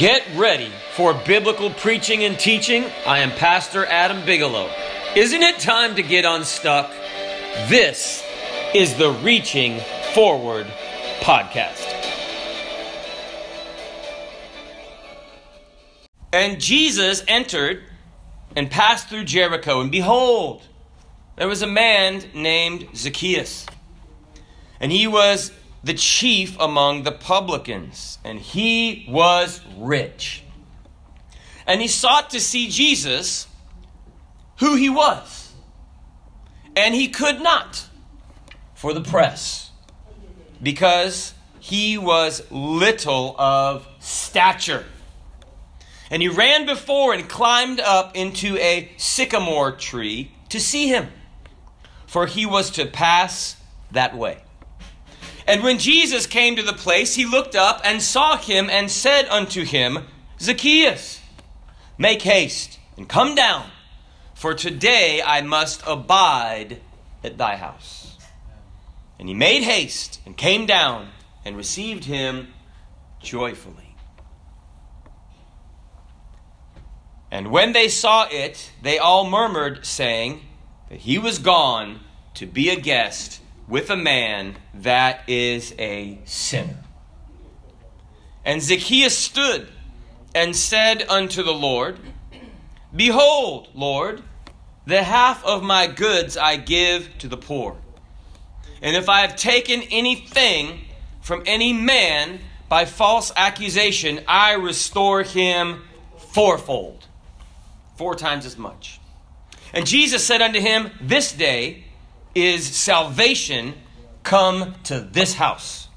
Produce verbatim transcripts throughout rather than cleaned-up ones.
Get ready for biblical preaching and teaching. I am Pastor Adam Bigelow. Isn't it time to get unstuck? This is the Reaching Forward Podcast. And Jesus entered and passed through Jericho, and behold, there was a man named Zacchaeus, and he was the chief among the publicans, and he was rich. And he sought to see Jesus, who he was, and he could not for the press, because he was little of stature. And he ran before and climbed up into a sycamore tree to see him, for he was to pass that way. And when Jesus came to the place, he looked up and saw him and said unto him, Zacchaeus, make haste and come down, for today I must abide at thy house. And he made haste and came down and received him joyfully. And when they saw it, they all murmured, saying that he was gone to be a guest with a man that is a sinner. And Zacchaeus stood and said unto the Lord, Behold, Lord, the half of my goods I give to the poor. And if I have taken anything from any man by false accusation, I restore him fourfold, four times as much. And Jesus said unto him, This day is salvation come to this house,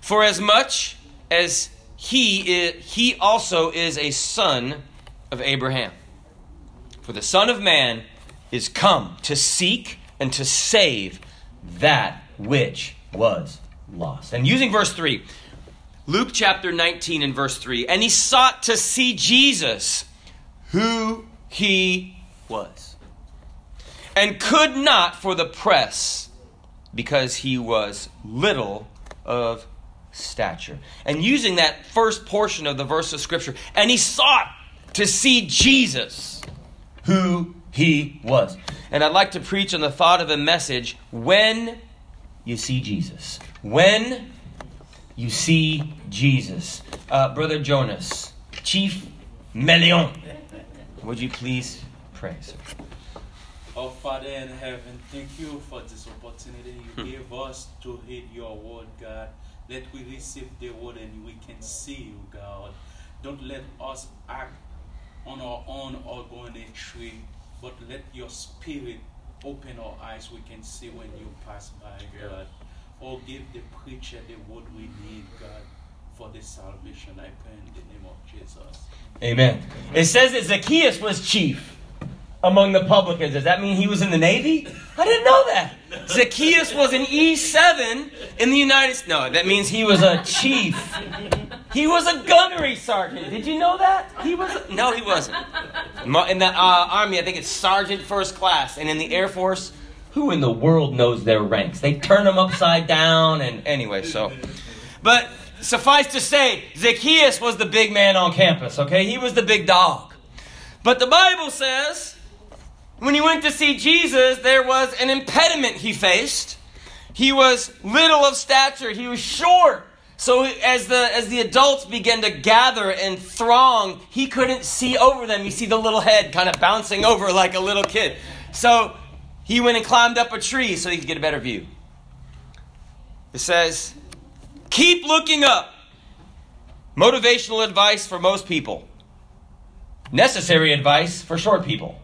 for as much as he is, he also is a son of Abraham. For the Son of Man is come to seek and to save that which was lost. And using verse three, Luke chapter nineteen and verse three, and he sought to see Jesus, who he was, and could not for the press, because he was little of stature. And using that first portion of the verse of Scripture, and he sought to see Jesus, who he was. And I'd like to preach on the thought of a message, when you see Jesus. When you see Jesus. Uh, Brother Jonas, Chief Melion, would you please pray, sir? Oh, Father in heaven, thank you for this opportunity you gave us to hear your word, God. Let we receive the word and we can see you, God. Don't let us act on our own or go in a tree, but let your spirit open our eyes. We can see when you pass by, God. Or give the preacher the word we need, God, for the salvation. I pray in the name of Jesus. Amen. It says that Zacchaeus was chief among the publicans. Does that mean he was in the Navy? I didn't know that. Zacchaeus was an E seven in the United States. No, that means he was a chief. He was a gunnery sergeant. Did you know that? He was. A... No, he wasn't. In the uh, Army, I think it's sergeant first class. And in the Air Force, who in the world knows their ranks? They turn them upside down. And anyway, so. But suffice to say, Zacchaeus was the big man on campus, okay? He was the big dog. But the Bible says, when he went to see Jesus, there was an impediment he faced. He was little of stature. He was short. So as the as the adults began to gather and throng, he couldn't see over them. You see the little head kind of bouncing over like a little kid. So he went and climbed up a tree so he could get a better view. It says, keep looking up. Motivational advice for most people. Necessary advice for short people.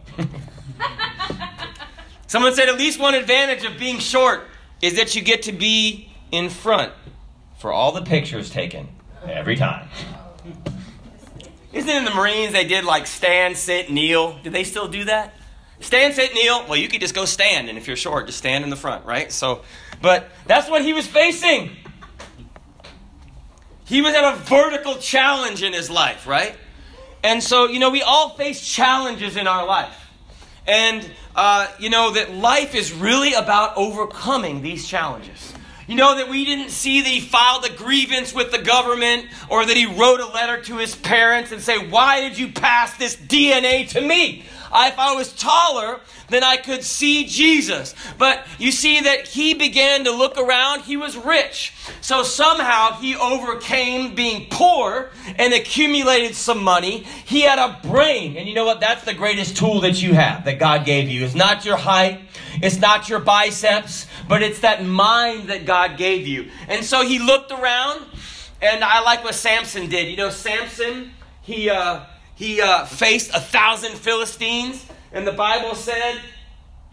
Someone said at least one advantage of being short is that you get to be in front for all the pictures taken every time. Isn't it in the Marines they did like stand, sit, kneel? Do they still do that? Stand, sit, kneel. Well, you could just go stand, and if you're short, just stand in the front, right? So, but that's what he was facing. He was at a vertical challenge in his life, right? And so, you know, we all face challenges in our life. And, uh, you know, that life is really about overcoming these challenges. You know that we didn't see that he filed a grievance with the government or that he wrote a letter to his parents and say, why did you pass this D N A to me? If I was taller, then I could see Jesus. But you see that he began to look around. He was rich. So somehow he overcame being poor and accumulated some money. He had a brain. And you know what? That's the greatest tool that you have that God gave you. It's not your height. It's not your biceps. But it's that mind that God gave you. And so he looked around. And I like what Samson did. You know, Samson, he... uh He uh, faced a thousand Philistines, and the Bible said,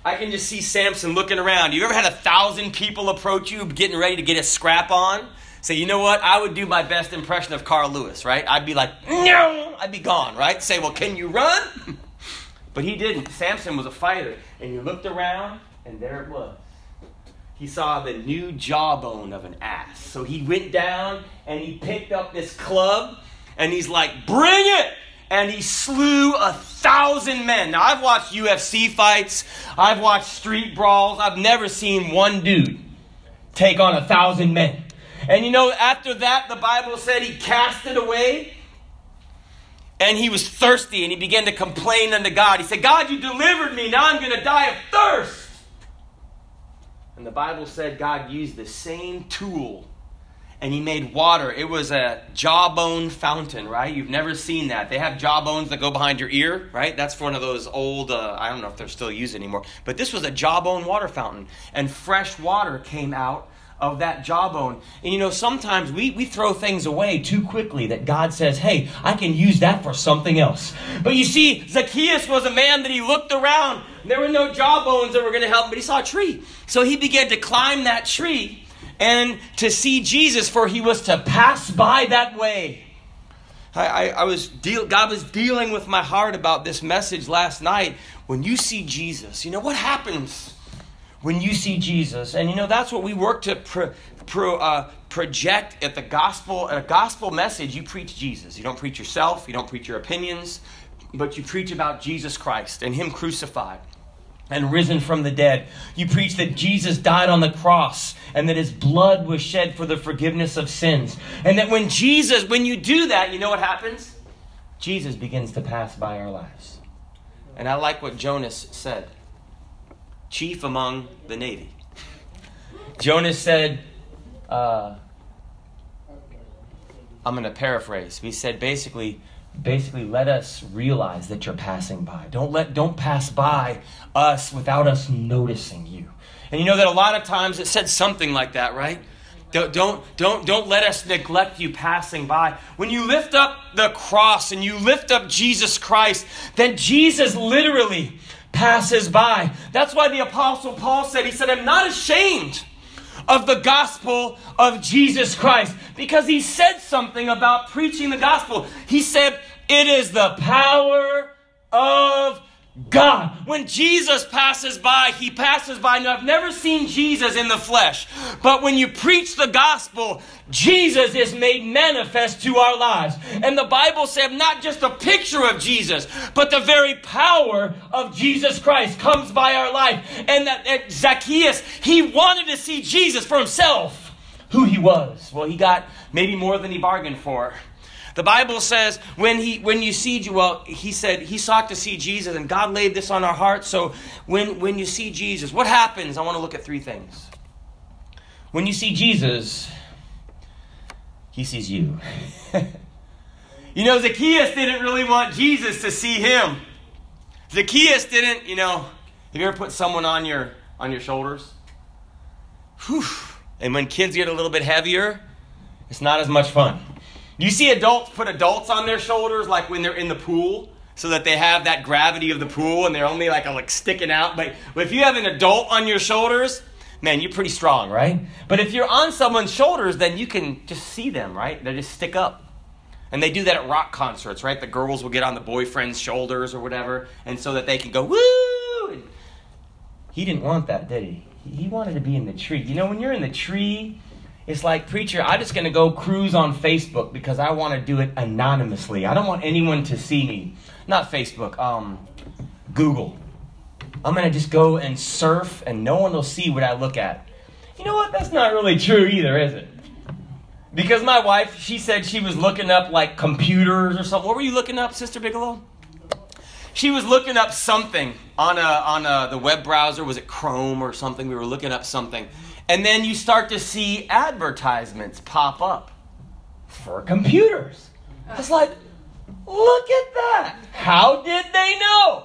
I can just see Samson looking around. You ever had a thousand people approach you getting ready to get a scrap on? Say, you know what? I would do my best impression of Carl Lewis, right? I'd be like, no, I'd be gone, right? Say, well, can you run? But he didn't. Samson was a fighter, and he looked around, and there it was. He saw the new jawbone of an ass. So he went down, and he picked up this club, and he's like, bring it! And he slew a thousand men. Now, I've watched U F C fights. I've watched street brawls. I've never seen one dude take on a thousand men. And you know, after that, the Bible said he cast it away. And he was thirsty. And he began to complain unto God. He said, God, you delivered me. Now I'm going to die of thirst. And the Bible said God used the same tool. And he made water. It was a jawbone fountain, right? You've never seen that. They have jawbones that go behind your ear, right? That's for one of those old, uh, I don't know if they're still used anymore. But this was a jawbone water fountain. And fresh water came out of that jawbone. And you know, sometimes we, we throw things away too quickly that God says, hey, I can use that for something else. But you see, Zacchaeus was a man that he looked around. There were no jawbones that were going to help him, but he saw a tree. So he began to climb that tree and to see Jesus, for he was to pass by that way. I, I, I was deal, God was dealing with my heart about this message last night. When you see Jesus, you know what happens when you see Jesus? And you know, that's what we work to pro, pro, uh, project at the gospel, at a gospel message. You preach Jesus. You don't preach yourself. You don't preach your opinions. But you preach about Jesus Christ and him crucified and risen from the dead. You preach that Jesus died on the cross and that his blood was shed for the forgiveness of sins. And that when Jesus, when you do that, you know what happens? Jesus begins to pass by our lives. And I like what Jonas said. Chief among the Navy. Jonas said, uh, I'm going to paraphrase. He said basically, Basically, let us realize that you're passing by. Don't let, don't pass by us without us noticing you. And you know that a lot of times it said something like that, right? Don't, don't, don't, don't let us neglect you passing by. When you lift up the cross and you lift up Jesus Christ, then Jesus literally passes by. That's why the Apostle Paul said, he said, I'm not ashamed of the gospel of Jesus Christ, because he said something about preaching the gospel. He said, it is the power of God. When Jesus passes by, he passes by. Now, I've never seen Jesus in the flesh, but when you preach the gospel, Jesus is made manifest to our lives. And the Bible said not just a picture of Jesus, but the very power of Jesus Christ comes by our life. And that, that Zacchaeus, he wanted to see Jesus for himself, who he was. Well, he got maybe more than he bargained for. The Bible says when he when you see, well, he said he sought to see Jesus, and God laid this on our hearts. So when, when you see Jesus, what happens? I want to look at three things. When you see Jesus, he sees you. You know, Zacchaeus didn't really want Jesus to see him. Zacchaeus didn't, you know, have you ever put someone on your on your shoulders? Whew. And when kids get a little bit heavier, it's not as much fun. You see adults put adults on their shoulders like when they're in the pool so that they have that gravity of the pool and they're only like, like sticking out. But if you have an adult on your shoulders, man, you're pretty strong, right? But if you're on someone's shoulders, then you can just see them, right? They just stick up. And they do that at rock concerts, right? The girls will get on the boyfriend's shoulders or whatever, and so that they can go, woo! And he didn't want that, did he? He wanted to be in the tree. You know, when you're in the tree, it's like, preacher, I'm just going to go cruise on Facebook because I want to do it anonymously. I don't want anyone to see me. Not Facebook, um, Google. I'm going to just go and surf and no one will see what I look at. You know what? That's not really true either, is it? Because my wife, she said she was looking up like computers or something. What were you looking up, Sister Bigelow? She was looking up something on a on a, the web browser. Was it Chrome or something? We were looking up something. And then you start to see advertisements pop up for computers. It's like, look at that. How did they know?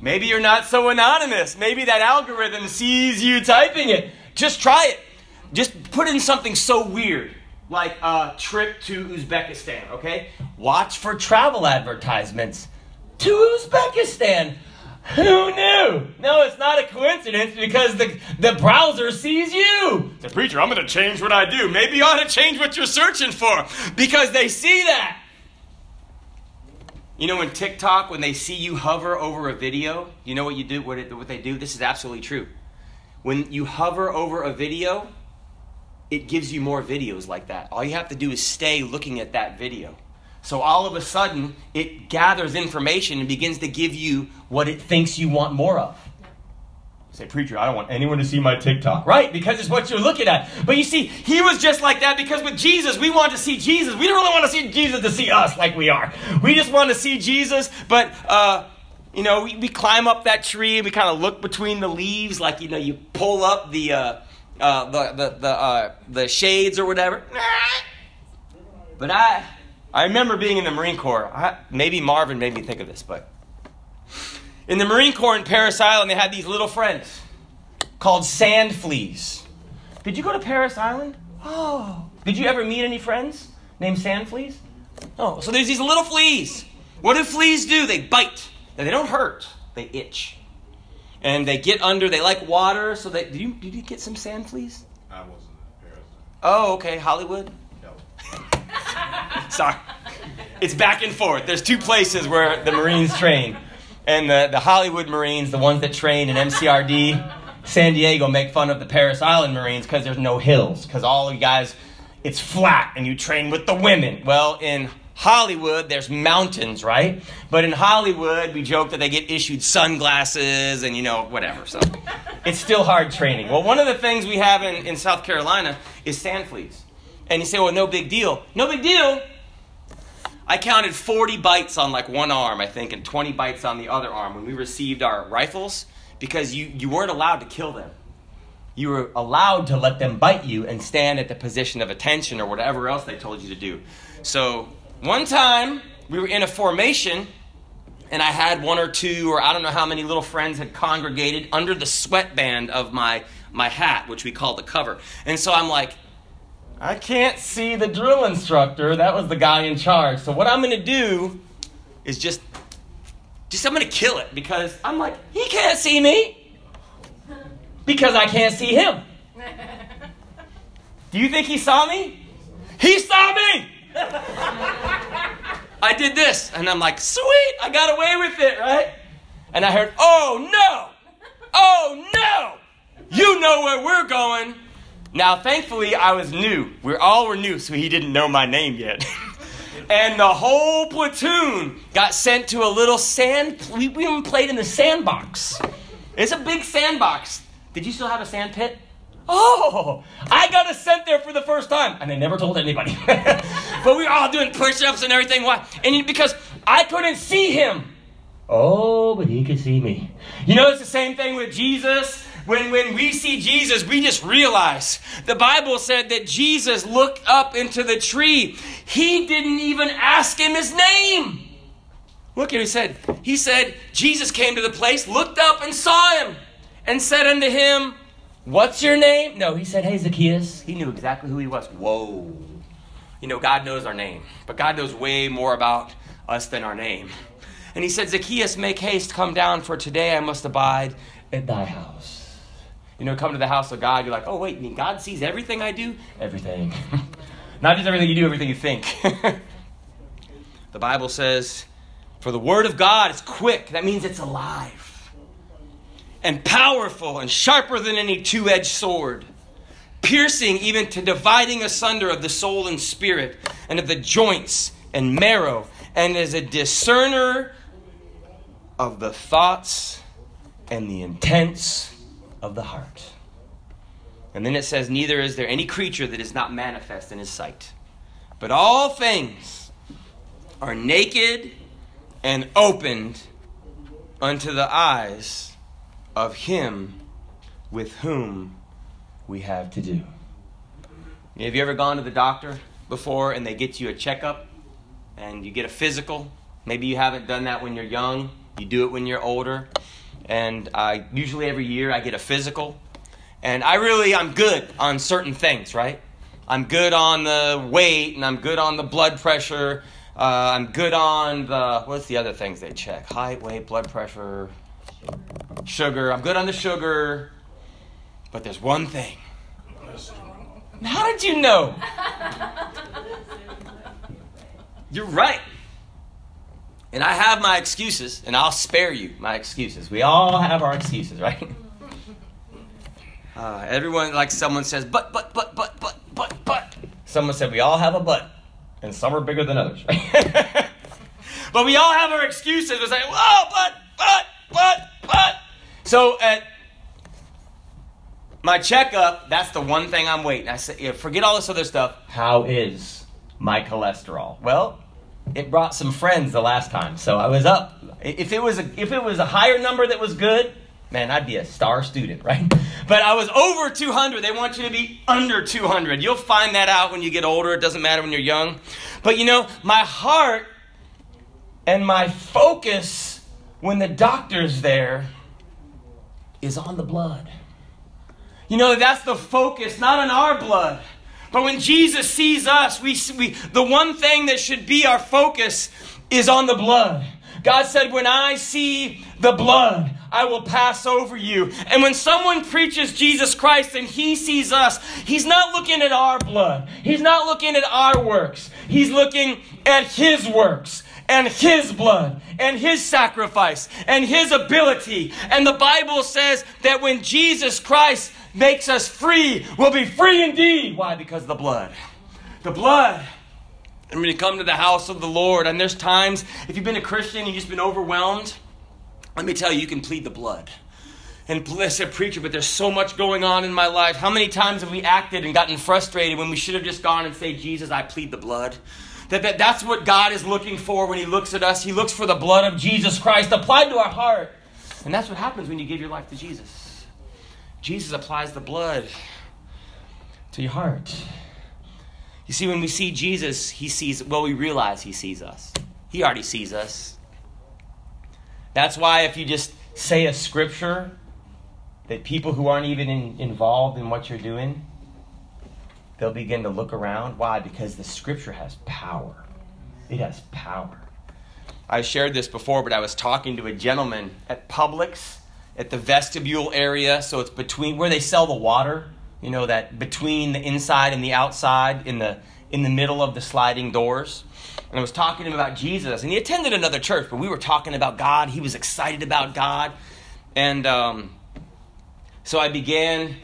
Maybe you're not so anonymous. Maybe that algorithm sees you typing it. Just try it. Just put in something so weird, like a trip to Uzbekistan, okay? Watch for travel advertisements to Uzbekistan. Who knew? No, it's not a coincidence because the, the browser sees you. The preacher, I'm going to change what I do. Maybe you ought to change what you're searching for because they see that. You know, in TikTok, when they see you hover over a video, you know what you do, what, it, what they do? This is absolutely true. When you hover over a video, it gives you more videos like that. All you have to do is stay looking at that video. So all of a sudden, it gathers information and begins to give you what it thinks you want more of. You say, preacher, I don't want anyone to see my TikTok. Right, because it's what you're looking at. But you see, he was just like that because with Jesus, we want to see Jesus. We don't really want to see Jesus to see us like we are. We just want to see Jesus, but... uh You know, we, we climb up that tree and we kind of look between the leaves, like, you know, you pull up the uh, uh, the the the, uh, the shades or whatever. But I I remember being in the Marine Corps. I, maybe Marvin made me think of this, but in the Marine Corps in Parris Island, they had these little friends called sand fleas. Did you go to Parris Island? Oh, did you ever meet any friends named sand fleas? Oh, so there's these little fleas. What do fleas do? They bite. Now, they don't hurt, they itch. And they get under, they like water, so they, did you did you get some sand fleas? I wasn't in Paris. Oh, okay, Hollywood? No. Sorry. It's back and forth. There's two places where the Marines train. And the, the Hollywood Marines, the ones that train in M C R D San Diego, make fun of the Parris Island Marines because there's no hills. Because all you guys, it's flat and you train with the women. Well, in Hollywood, there's mountains, right? But in Hollywood, we joke that they get issued sunglasses and, you know, whatever. So it's still hard training. Well, one of the things we have in, in South Carolina is sand fleas. And you say, well, no big deal. No big deal. I counted forty bites on like one arm, I think, and twenty bites on the other arm when we received our rifles because you, you weren't allowed to kill them. You were allowed to let them bite you and stand at the position of attention or whatever else they told you to do. So... one time, we were in a formation, and I had one or two, or I don't know how many little friends had congregated under the sweatband of my, my hat, which we call the cover. And so I'm like, I can't see the drill instructor. That was the guy in charge. So what I'm going to do is just, just I'm going to kill it, because I'm like, he can't see me, because I can't see him. Do you think he saw me? He saw me! I did this, and I'm like, sweet, I got away with it, right? And I heard, oh no, oh no, you know where we're going. Now, thankfully, I was new. We all were new, so he didn't know my name yet. And the whole platoon got sent to a little sand, we even played in the sandbox. It's a big sandbox. Did you still have a sand pit? Oh, I got us sent there for the first time. And they never told anybody. But we were all doing push-ups and everything. Why? And because I couldn't see him. Oh, but he could see me. You know, it's the same thing with Jesus. When, when we see Jesus, we just realize. The Bible said that Jesus looked up into the tree. He didn't even ask him his name. Look at what he said. He said, Jesus came to the place, looked up and saw him, and said unto him, what's your name? No, he said, hey, Zacchaeus. He knew exactly who he was. Whoa. You know, God knows our name, but God knows way more about us than our name. And he said, Zacchaeus, make haste, come down, for today I must abide at thy house. You know, come to the house of God. You're like, oh, wait, you mean God sees everything I do? Everything. Not just everything you do, everything you think. The Bible says, for the word of God is quick. That means it's alive. And powerful and sharper than any two-edged sword, piercing even to dividing asunder of the soul and spirit and of the joints and marrow, and is a discerner of the thoughts and the intents of the heart. And then it says, neither is there any creature that is not manifest in his sight. But all things are naked and opened unto the eyes of him with whom we have to do. Have you ever gone to the doctor before and they get you a checkup and you get a physical? Maybe you haven't done that when you're young. You do it when you're older. And I usually every year I get a physical. And I really, I'm good on certain things, right? I'm good on the weight and I'm good on the blood pressure. Uh, I'm good on the, what's the other things they check? Height, weight, blood pressure, sugar. I'm good on the sugar. But there's one thing. How did you know? You're right. And I have my excuses, and I'll spare you my excuses. We all have our excuses, right? Uh, everyone, like someone says, but, but, but, but, but, but, but. Someone said we all have a but, and some are bigger than others, right? But we all have our excuses. We're saying, oh, but, but, but, but. So at my checkup, that's the one thing I'm waiting. I said, yeah, forget all this other stuff. How is my cholesterol? Well, it brought some friends the last time, so I was up. If it was a, if it was a higher number that was good, man, I'd be a star student, right? But I was over two hundred. They want you to be under two hundred. You'll find that out when you get older. It doesn't matter when you're young. But you know, my heart and my focus when the doctor's there is on the blood. You know, that's the focus, not on our blood. But when Jesus sees us, we, we the one thing that should be our focus is on the blood. God said, when I see the blood, I will pass over you. And when someone preaches Jesus Christ and he sees us, he's not looking at our blood. He's not looking at our works. He's looking at his works and his blood and his sacrifice and his ability. And the Bible says that when Jesus Christ makes us free, we'll be free indeed. Why? Because of the blood. The blood. I'm going to come to the house of the Lord. And there's times, if you've been a Christian and you've just been overwhelmed, let me tell you, you can plead the blood. And bless a preacher, but there's so much going on in my life. How many times have we acted and gotten frustrated when we should have just gone and say, Jesus, I plead the blood? That, that that's what God is looking for when he looks at us. He looks for the blood of Jesus Christ applied to our heart. And that's what happens when you give your life to Jesus. Jesus applies the blood to your heart. You see, when we see Jesus, he sees, well, we realize he sees us. He already sees us. That's why if you just say a scripture that people who aren't even in, involved in what you're doing, they'll begin to look around. Why? Because the scripture has power. It has power. I shared this before, but I was talking to a gentleman at Publix, at the vestibule area, so it's between where they sell the water, you know, that between the inside and the outside, in the in the middle of the sliding doors. And I was talking to him about Jesus, and he attended another church, but we were talking about God. He was excited about God. And um, so I began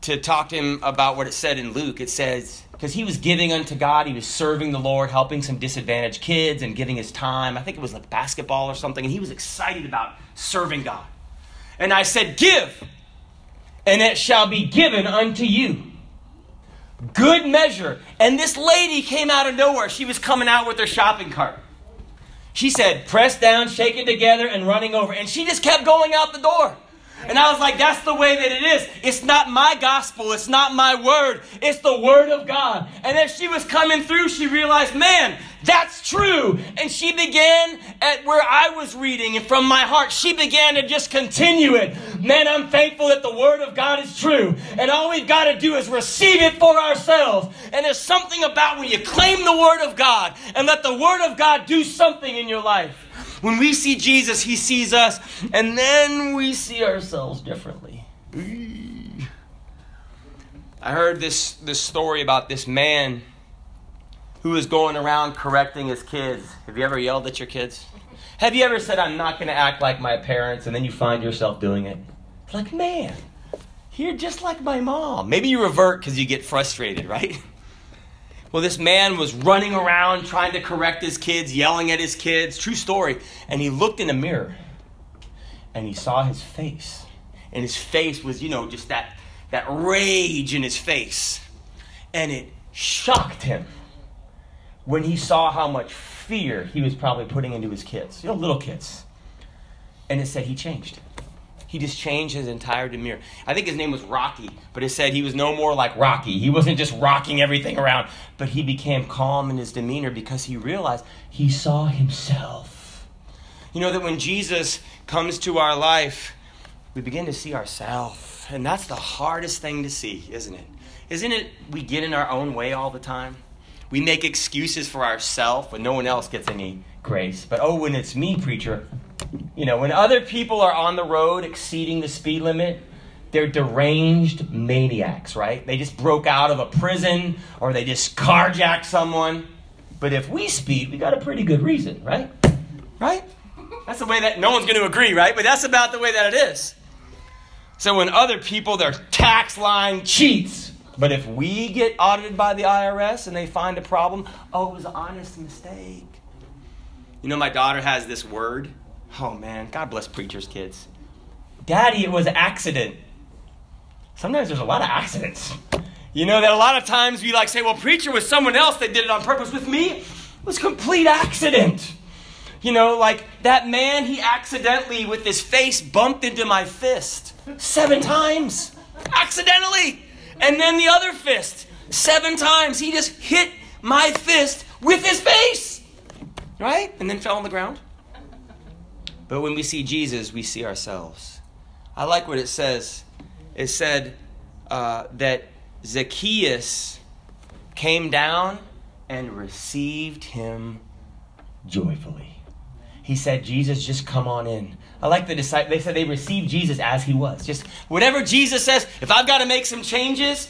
to talk to him about what it said in Luke. It says, because he was giving unto God, he was serving the Lord, helping some disadvantaged kids and giving his time. I think it was like basketball or something, and he was excited about serving God. And I said, give, and it shall be given unto you. Good measure. And this lady came out of nowhere. She was coming out with her shopping cart. She said, press down, shake it together, and running over. And she just kept going out the door. And I was like, that's the way that it is. It's not my gospel. It's not my word. It's the word of God. And as she was coming through, she realized, man, that's true. And she began at where I was reading. And from my heart, she began to just continue it. Man, I'm thankful that the word of God is true. And all we've got to do is receive it for ourselves. And there's something about when you claim the word of God and let the word of God do something in your life. When we see Jesus, he sees us, and then we see ourselves differently. I heard this, this story about this man who was going around correcting his kids. Have you ever yelled at your kids? Have you ever said, I'm not going to act like my parents, and then you find yourself doing it? It's like, man, you're just like my mom. Maybe you revert because you get frustrated, right? Well, this man was running around trying to correct his kids, yelling at his kids. True story. And he looked in the mirror and he saw his face. And his face was, you know, just that that rage in his face. And it shocked him when he saw how much fear he was probably putting into his kids, you know, little kids. And it said he changed. He just changed his entire demeanor. I think his name was Rocky, but it said he was no more like Rocky. He wasn't just rocking everything around, but he became calm in his demeanor because he realized he saw himself. You know that when Jesus comes to our life, we begin to see ourselves. And that's the hardest thing to see, isn't it? Isn't it we get in our own way all the time? We make excuses for ourselves when no one else gets any grace. But oh, when it's me, preacher. You know, when other people are on the road exceeding the speed limit, they're deranged maniacs, right? They just broke out of a prison or they just carjacked someone. But if we speed, we got a pretty good reason, right? Right? That's the way that no one's going to agree, right? But that's about the way that it is. So when other people, their tax line cheats. But if we get audited by the I R S and they find a problem, oh, it was an honest mistake. You know, my daughter has this word. Oh, man, God bless preachers' kids. Daddy, it was an accident. Sometimes there's a lot of accidents. You know, that a lot of times we like say, well, preacher was someone else that did it on purpose. With me, it was complete accident. You know, like that man, he accidentally with his face bumped into my fist seven times. Accidentally. And then the other fist seven times. He just hit my fist with his face. Right? And then fell on the ground. But when we see Jesus, we see ourselves. I like what it says. It said uh, that Zacchaeus came down and received him joyfully. He said, Jesus, just come on in. I like the disciples. They said they received Jesus as he was. Just whatever Jesus says, if I've got to make some changes,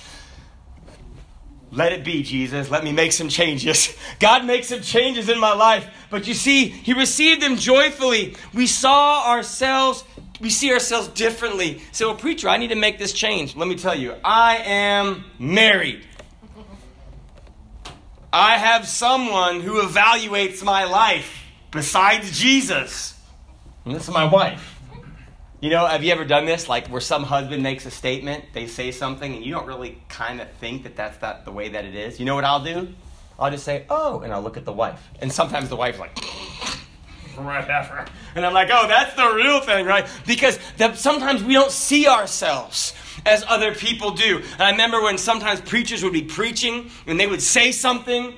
let it be, Jesus. Let me make some changes. God makes some changes in my life. But you see, he received them joyfully. We saw ourselves, we see ourselves differently. So, well, preacher, I need to make this change. Let me tell you, I am married. I have someone who evaluates my life besides Jesus. And this is my wife. You know, have you ever done this? Like where some husband makes a statement, they say something, and you don't really kind of think that that's not the way that it is. You know what I'll do? I'll just say, oh, and I'll look at the wife. And sometimes the wife's like, right after her. And I'm like, oh, that's the real thing, right? Because the, sometimes we don't see ourselves as other people do. And I remember when sometimes preachers would be preaching, and they would say something,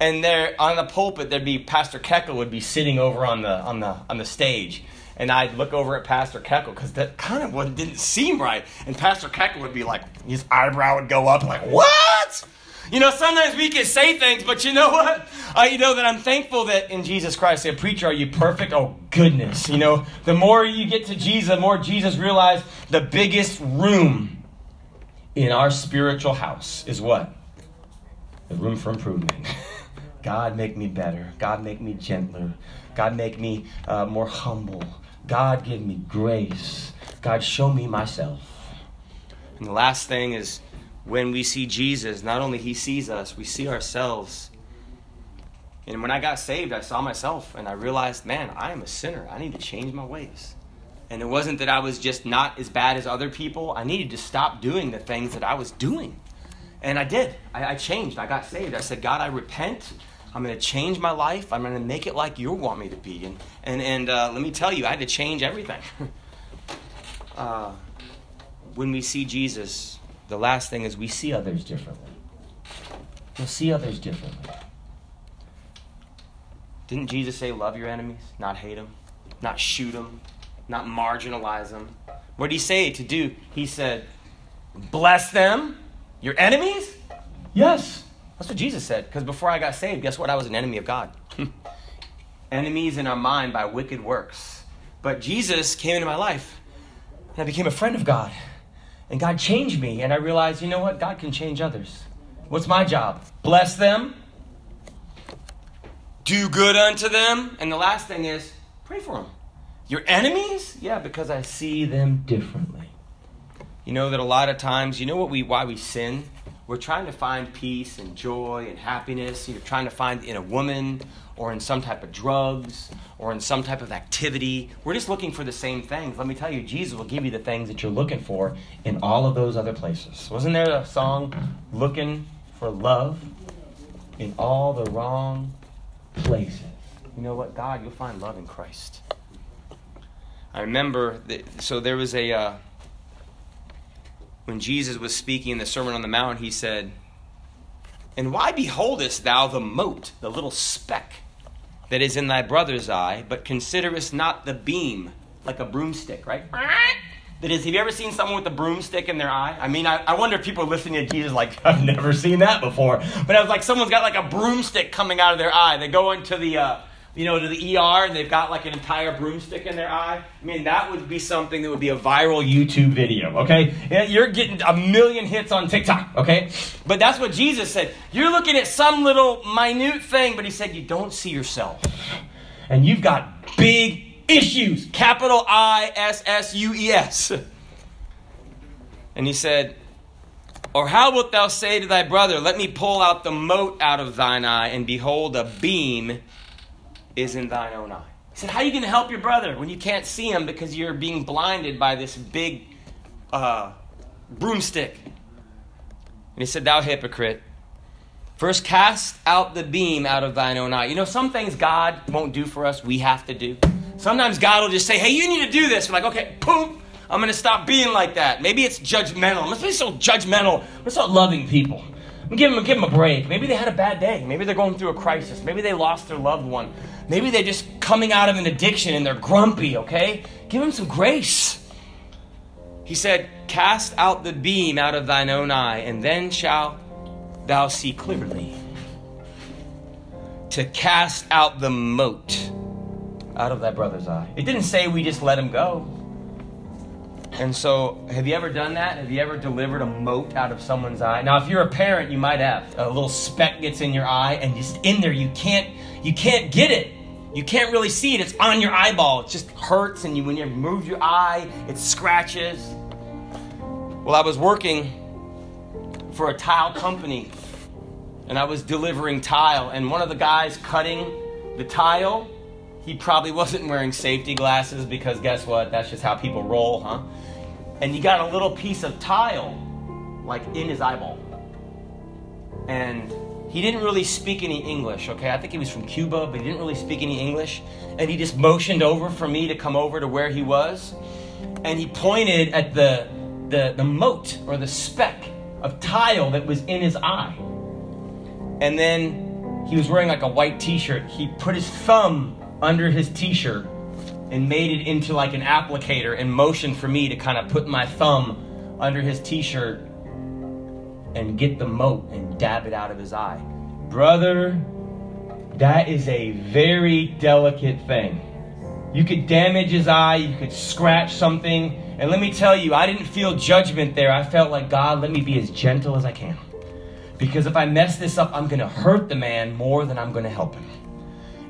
and they're on the pulpit, there'd be Pastor Keckle would be sitting over on the on the on the stage. And I'd look over at Pastor Keckle because that kind of one didn't seem right. And Pastor Keckle would be like, his eyebrow would go up like, what? You know, sometimes we can say things, but you know what? Uh, you know that I'm thankful that in Jesus Christ, I say, preacher, are you perfect? Oh, goodness. You know, the more you get to Jesus, the more Jesus realized the biggest room in our spiritual house is what? The room for improvement. God, make me better. God, make me gentler. God, make me uh, more humble. God, give me grace. God, show me myself. And the last thing is when we see Jesus, not only he sees us, we see ourselves. And when I got saved, I saw myself and I realized, man, I am a sinner. I need to change my ways. And it wasn't that I was just not as bad as other people. I needed to stop doing the things that I was doing. And I did. I, I changed. I got saved. I said, God, I repent. I'm going to change my life. I'm going to make it like you want me to be. And and, and uh, let me tell you, I had to change everything. uh, when we see Jesus, the last thing is we see others differently. We'll see others differently. Didn't Jesus say, love your enemies, not hate them, not shoot them, not marginalize them? What did he say to do? He said, bless them. Your enemies? Yes. That's what Jesus said. Because before I got saved, guess what? I was an enemy of God. Enemies in our mind by wicked works. But Jesus came into my life, and I became a friend of God. And God changed me, and I realized, you know what? God can change others. What's my job? Bless them. Do good unto them. And the last thing is, pray for them. Your enemies? Yeah, because I see them differently. You know that a lot of times, you know what we why we sin? We're trying to find peace and joy and happiness. You're trying to find in a woman or in some type of drugs or in some type of activity. We're just looking for the same things. Let me tell you, Jesus will give you the things that you're looking for in all of those other places. Wasn't there a song, Looking for Love in All the Wrong Places? You know what, God, you'll find love in Christ. I remember, that, so there was a... Uh, When Jesus was speaking in the Sermon on the Mount, he said, "And why beholdest thou the mote, the little speck that is in thy brother's eye, but considerest not the beam," like a broomstick, right? That is, have you ever seen someone with a broomstick in their eye? I mean, I, I wonder if people are listening to Jesus like, I've never seen that before. But I was like, someone's got like a broomstick coming out of their eye. They go into the... Uh, you know, to the E R, and they've got like an entire broomstick in their eye. I mean, that would be something that would be a viral YouTube video, okay? You're getting a million hits on TikTok, okay? But that's what Jesus said. You're looking at some little minute thing, but he said you don't see yourself. And you've got big issues, capital I S S U E S. And he said, "Or how wilt thou say to thy brother, let me pull out the mote out of thine eye, and behold, a beam is in thine own eye." He said, how are you going to help your brother when you can't see him because you're being blinded by this big uh, broomstick? And he said, "Thou hypocrite, first cast out the beam out of thine own eye." You know, some things God won't do for us, we have to do. Sometimes God will just say, hey, you need to do this. We're like, okay, boom, I'm going to stop being like that. Maybe it's judgmental. I'm not so judgmental. I'm not so loving people. Give them, give them a break. Maybe they had a bad day. Maybe they're going through a crisis. Maybe they lost their loved one. Maybe they're just coming out of an addiction and they're grumpy, okay? Give them some grace. He said, "Cast out the beam out of thine own eye, and then shalt thou see clearly to cast out the mote out of thy brother's eye." It didn't say we just let him go. And so, have you ever done that? Have you ever delivered a mote out of someone's eye? Now, if you're a parent, you might have. A little speck gets in your eye, and just in there, you can't, you can't get it. You can't really see it. It's on your eyeball. It just hurts, and you, when you move your eye, it scratches. Well, I was working for a tile company, and I was delivering tile, and one of the guys cutting the tile, he probably wasn't wearing safety glasses because guess what? That's just how people roll, huh? And he got a little piece of tile, like, in his eyeball. And he didn't really speak any English, okay? I think he was from Cuba, but he didn't really speak any English. And he just motioned over for me to come over to where he was. And he pointed at the, the, the mote or the speck of tile that was in his eye. And then he was wearing, like, a white T-shirt. He put his thumb under his T-shirt and made it into like an applicator and motioned for me to kind of put my thumb under his T-shirt and get the mote and dab it out of his eye. Brother, that is a very delicate thing. You could damage his eye, you could scratch something, and let me tell you, I didn't feel judgment there. I felt like, God, let me be as gentle as I can, because if I mess this up, I'm going to hurt the man more than I'm going to help him.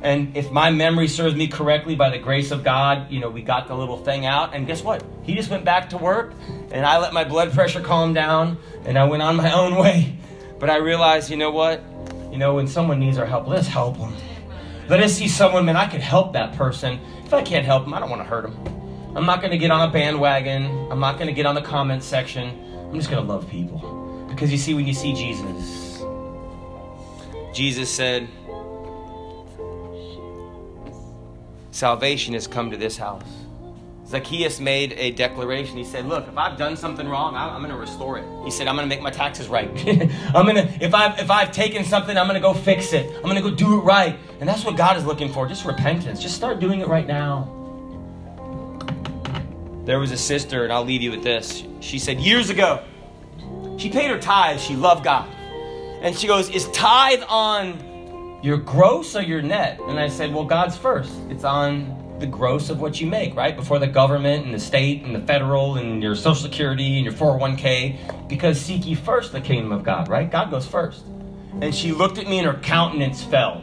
And if my memory serves me correctly, by the grace of God, you know, we got the little thing out. And guess what? He just went back to work, and I let my blood pressure calm down, and I went on my own way. But I realized, you know what? You know, when someone needs our help, let's help them. Let us see someone, man, I can help that person. If I can't help them, I don't want to hurt them. I'm not going to get on a bandwagon. I'm not going to get on the comment section. I'm just going to love people. Because you see, when you see Jesus, Jesus said, salvation has come to this house. Zacchaeus made a declaration. He said, look, if I've done something wrong, I'm going to restore it. He said, I'm going to make my taxes right. I'm going to, if I've, if I've taken something, I'm going to go fix it. I'm going to go do it right. And that's what God is looking for, just repentance. Just start doing it right now. There was a sister, and I'll leave you with this. She said years ago, she paid her tithe. She loved God. And she goes, is tithe on your gross or your net? And I said, well, God's first. It's on the gross of what you make, right? Before the government and the state and the federal and your Social Security and your four oh one k. Because seek ye first the kingdom of God, right? God goes first. And she looked at me and her countenance fell.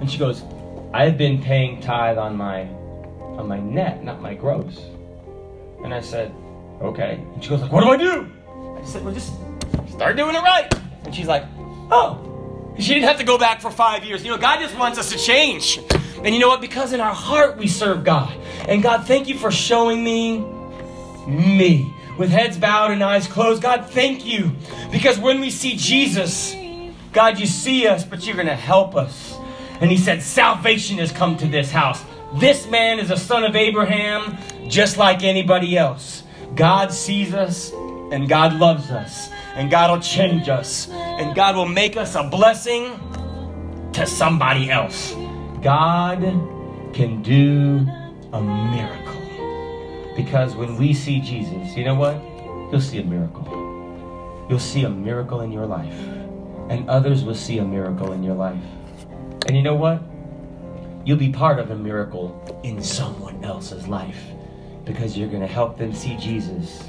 And she goes, I've been paying tithe on my, on my net, not my gross. And I said, okay. And she goes, like, what do I do? I said, well, just start doing it right. And she's like, oh. She didn't have to go back for five years. You know, God just wants us to change. And you know what? Because in our heart we serve God. And God, thank you for showing me me. With heads bowed and eyes closed. God, thank you. Because when we see Jesus, God, you see us, but you're going to help us. And he said, salvation has come to this house. This man is a son of Abraham, just like anybody else. God sees us, and God loves us, and God will change us, and God will make us a blessing to somebody else. God can do a miracle. Because when we see Jesus, you know what? You'll see a miracle. You'll see a miracle in your life, and others will see a miracle in your life. And you know what? You'll be part of a miracle in someone else's life because you're going to help them see Jesus.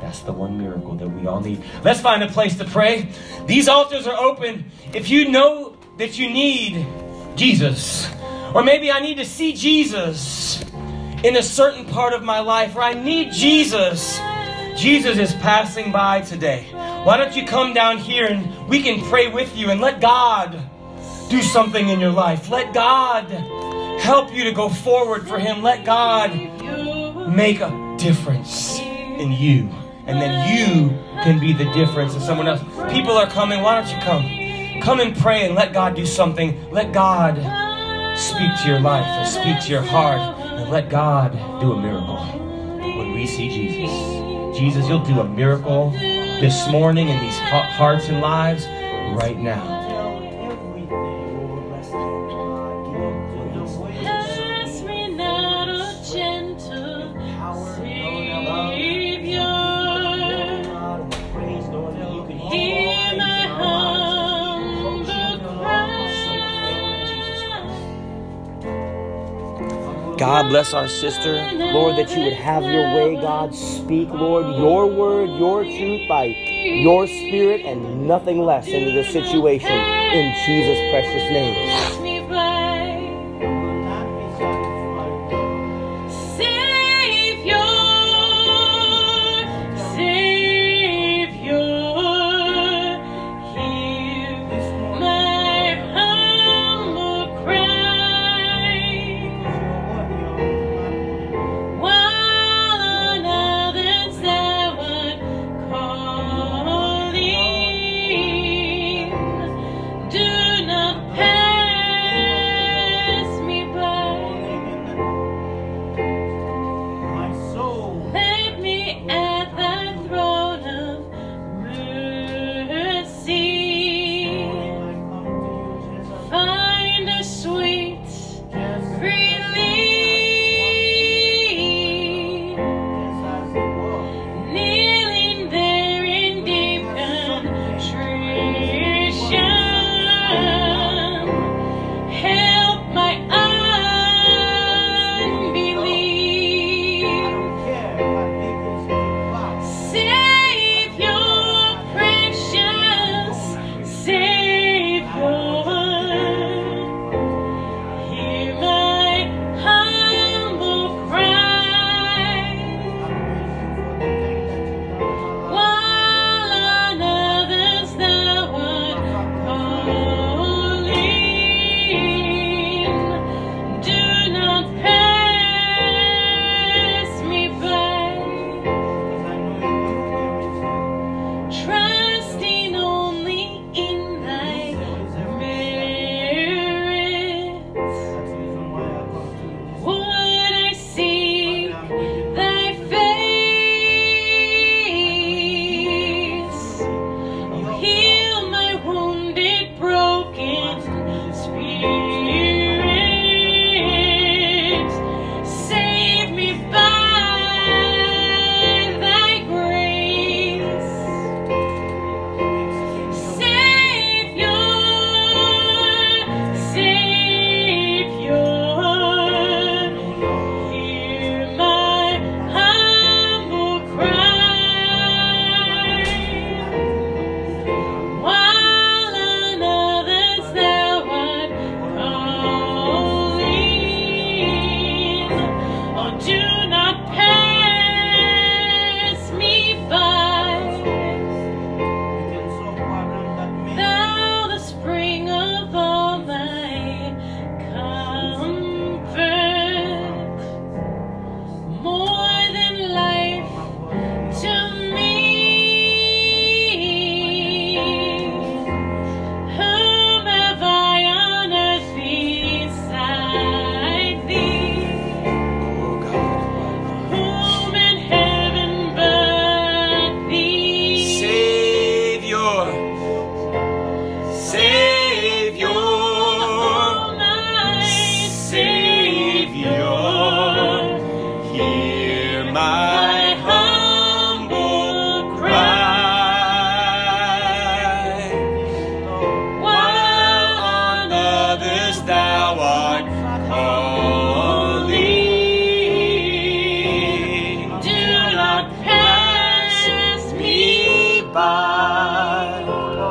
That's the one miracle that we all need. Let's find a place to pray. These altars are open. If you know that you need Jesus, or maybe I need to see Jesus in a certain part of my life, or I need Jesus, Jesus is passing by today. Why don't you come down here and we can pray with you and let God do something in your life. Let God help you to go forward for him. Let God make a difference in you. And then you can be the difference in someone else. People are coming. Why don't you come? Come and pray and let God do something. Let God speak to your life and speak to your heart. And let God do a miracle when we see Jesus. Jesus, you'll do a miracle this morning in these hearts and lives right now. God bless our sister. Lord, that you would have your way, God. Speak, Lord, your word, your truth by your spirit and nothing less into this situation. In Jesus' precious name.